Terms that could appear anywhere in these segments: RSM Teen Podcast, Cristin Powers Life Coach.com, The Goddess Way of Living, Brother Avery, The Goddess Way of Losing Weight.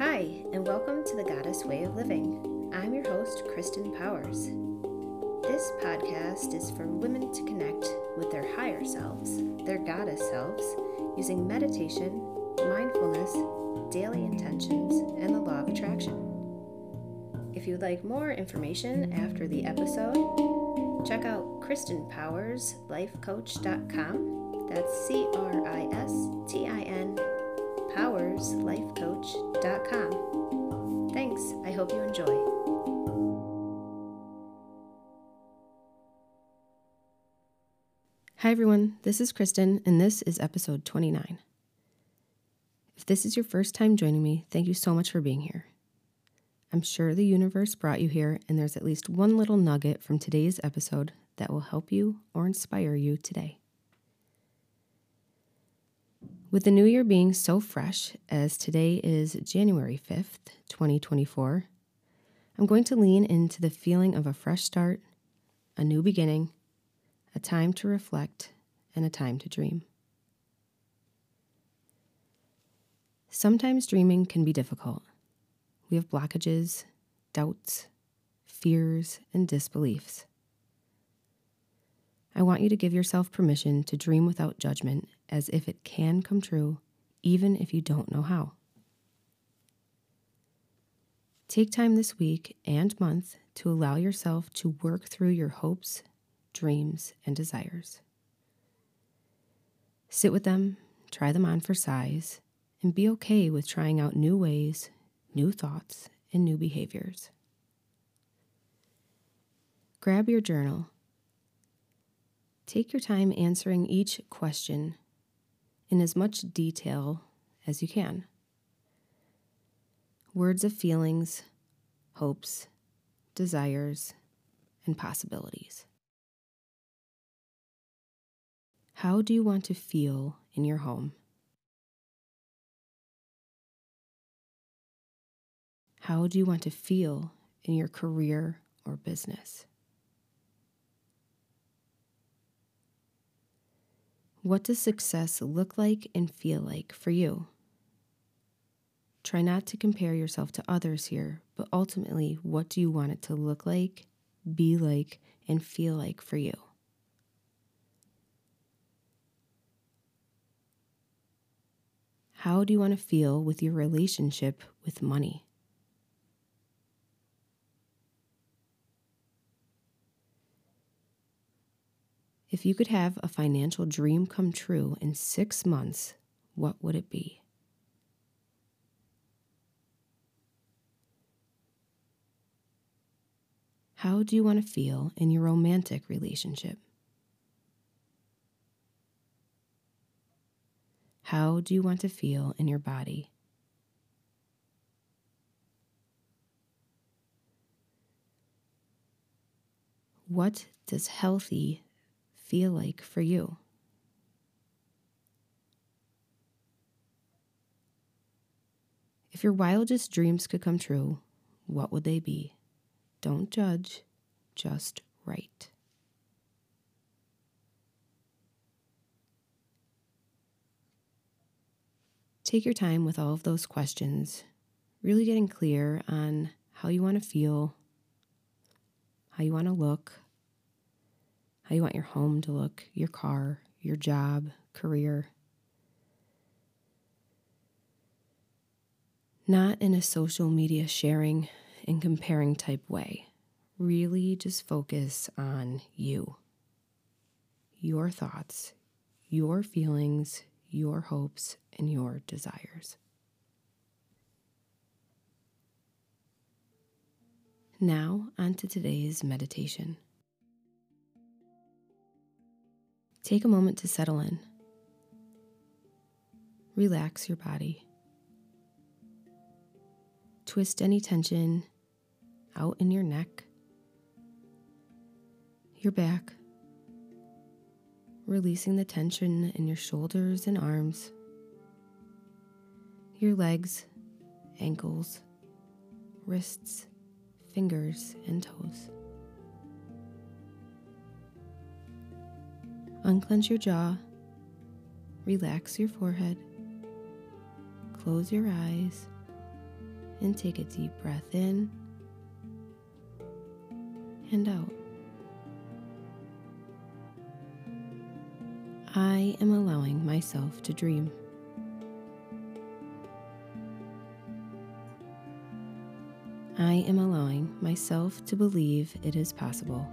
Hi, and welcome to The Goddess Way of Living. I'm your host, Cristin Powers. This podcast is for women to connect with their higher selves, their goddess selves, using meditation, mindfulness, daily intentions, and the law of attraction. If you'd like more information after the episode, check out Cristin Powers Life Coach.com. That's Cristin Powers Life Coach.com. Thanks. I hope you enjoy. Hi everyone, this is Cristin, and this is episode 29. If this is your first time joining me, thank you so much for being here. I'm sure the universe brought you here, and there's at least one little nugget from today's episode that will help you or inspire you today. With the new year being so fresh, as today is January 5th, 2024, I'm going to lean into the feeling of a fresh start, a new beginning, a time to reflect, and a time to dream. Sometimes dreaming can be difficult. We have blockages, doubts, fears, and disbeliefs. I want you to give yourself permission to dream without judgment, as if it can come true, even if you don't know how. Take time this week and month to allow yourself to work through your hopes, dreams, and desires. Sit with them, try them on for size, and be okay with trying out new ways, new thoughts, and new behaviors. Grab your journal. Take your time answering each question in as much detail as you can. Words of feelings, hopes, desires, and possibilities. How do you want to feel in your home? How do you want to feel in your career or business? What does success look like and feel like for you? Try not to compare yourself to others here, but ultimately, what do you want it to look like, be like, and feel like for you? How do you want to feel with your relationship with money? If you could have a financial dream come true in 6 months, what would it be? How do you want to feel in your romantic relationship? How do you want to feel in your body? What does healthy feel like for you? If your wildest dreams could come true, what would they be? Don't judge, just write. Take your time with all of those questions, really getting clear on how you want to feel, how you want to look, how you want your home to look, your car, your job, career. Not in a social media sharing and comparing type way. Really just focus on you, your thoughts, your feelings, your hopes, and your desires. Now, on to today's meditation. Take a moment to settle in. Relax your body. Twist any tension out in your neck, your back, releasing the tension in your shoulders and arms, your legs, ankles, wrists, fingers, and toes. Unclench your jaw, relax your forehead, close your eyes, and take a deep breath in and out. I am allowing myself to dream. I am allowing myself to believe it is possible.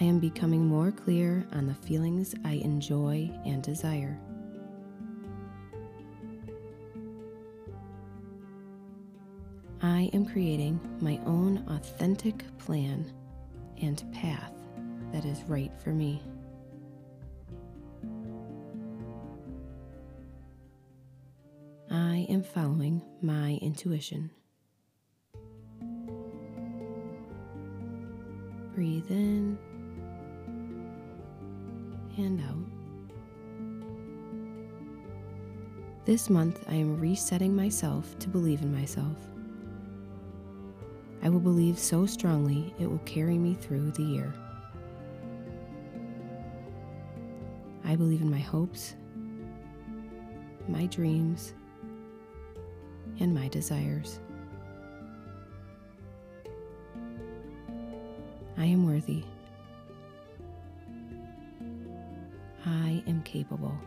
I am becoming more clear on the feelings I enjoy and desire. I am creating my own authentic plan and path that is right for me. I am following my intuition. Breathe in and out. This month, I am resetting myself to believe in myself. I will believe so strongly it will carry me through the year. I believe in my hopes, my dreams, and my desires. I am worthy. I am capable.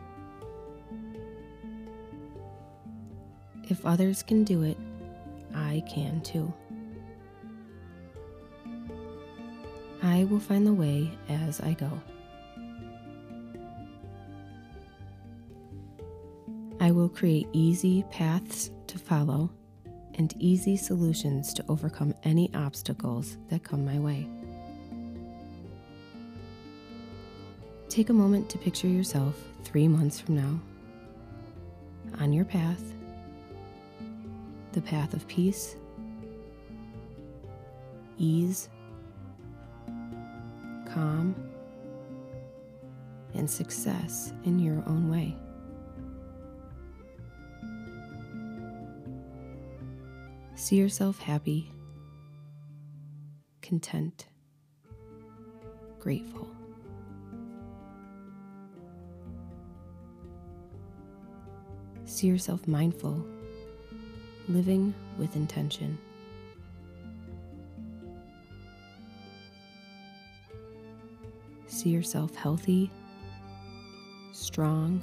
If others can do it, I can too. I will find the way as I go. I will create easy paths to follow and easy solutions to overcome any obstacles that come my way. Take a moment to picture yourself 3 months from now, on your path, the path of peace, ease, calm, and success in your own way. See yourself happy, content, grateful. See yourself mindful, living with intention. See yourself healthy, strong,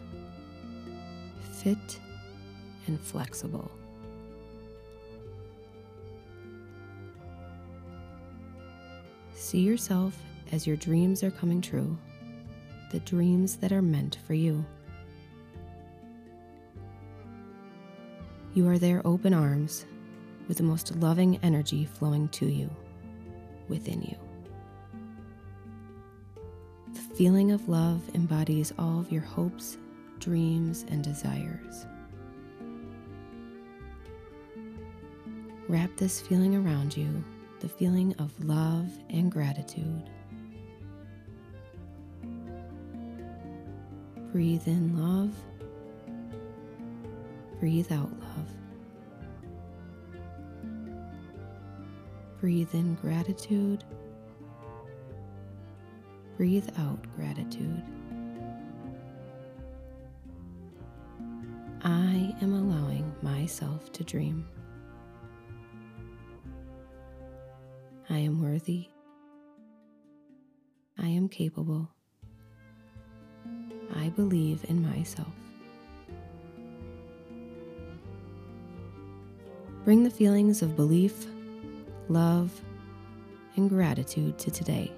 fit, and flexible. See yourself as your dreams are coming true, the dreams that are meant for you. You are their open arms, with the most loving energy flowing to you, within you. The feeling of love embodies all of your hopes, dreams, and desires. Wrap this feeling around you, the feeling of love and gratitude. Breathe in love. Breathe out love. Breathe in gratitude. Breathe out gratitude. I am allowing myself to dream. I am worthy. I am capable. I believe in myself. Bring the feelings of belief, love, and gratitude to today,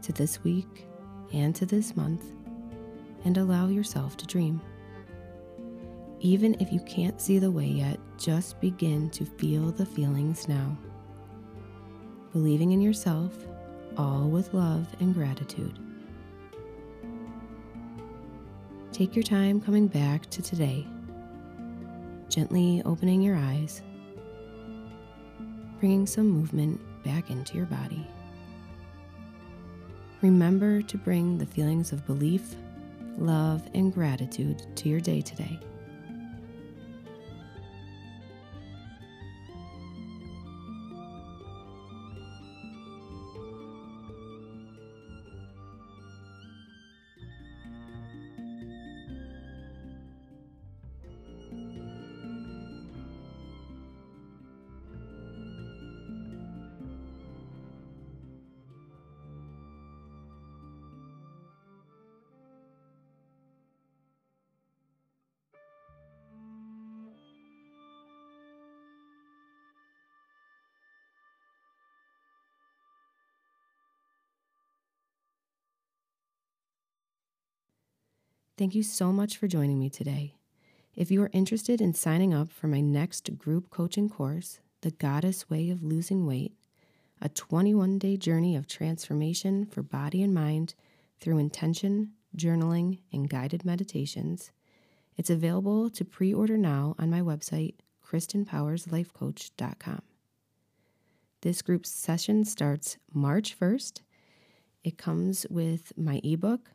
to this week, and to this month, and allow yourself to dream. Even if you can't see the way yet, just begin to feel the feelings now. Believing in yourself, all with love and gratitude. Take your time coming back to today. Gently opening your eyes, bringing some movement back into your body. Remember to bring the feelings of belief, love, and gratitude to your day today. Thank you so much for joining me today. If you are interested in signing up for my next group coaching course, The Goddess Way of Losing Weight, a 21-day journey of transformation for body and mind through intention, journaling, and guided meditations, it's available to pre-order now on my website, Cristin Powers Life Coach.com. This group's session starts March 1st. It comes with my ebook,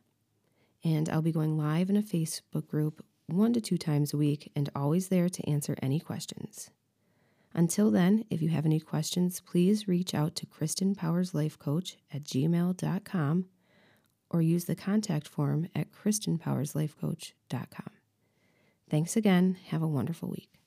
and I'll be going live in a Facebook group 1 to 2 times a week and always there to answer any questions. Until then, if you have any questions, please reach out to CristinPowersLifeCoach@gmail.com or use the contact form at CristinPowersLifeCoach.com. Thanks again. Have a wonderful week.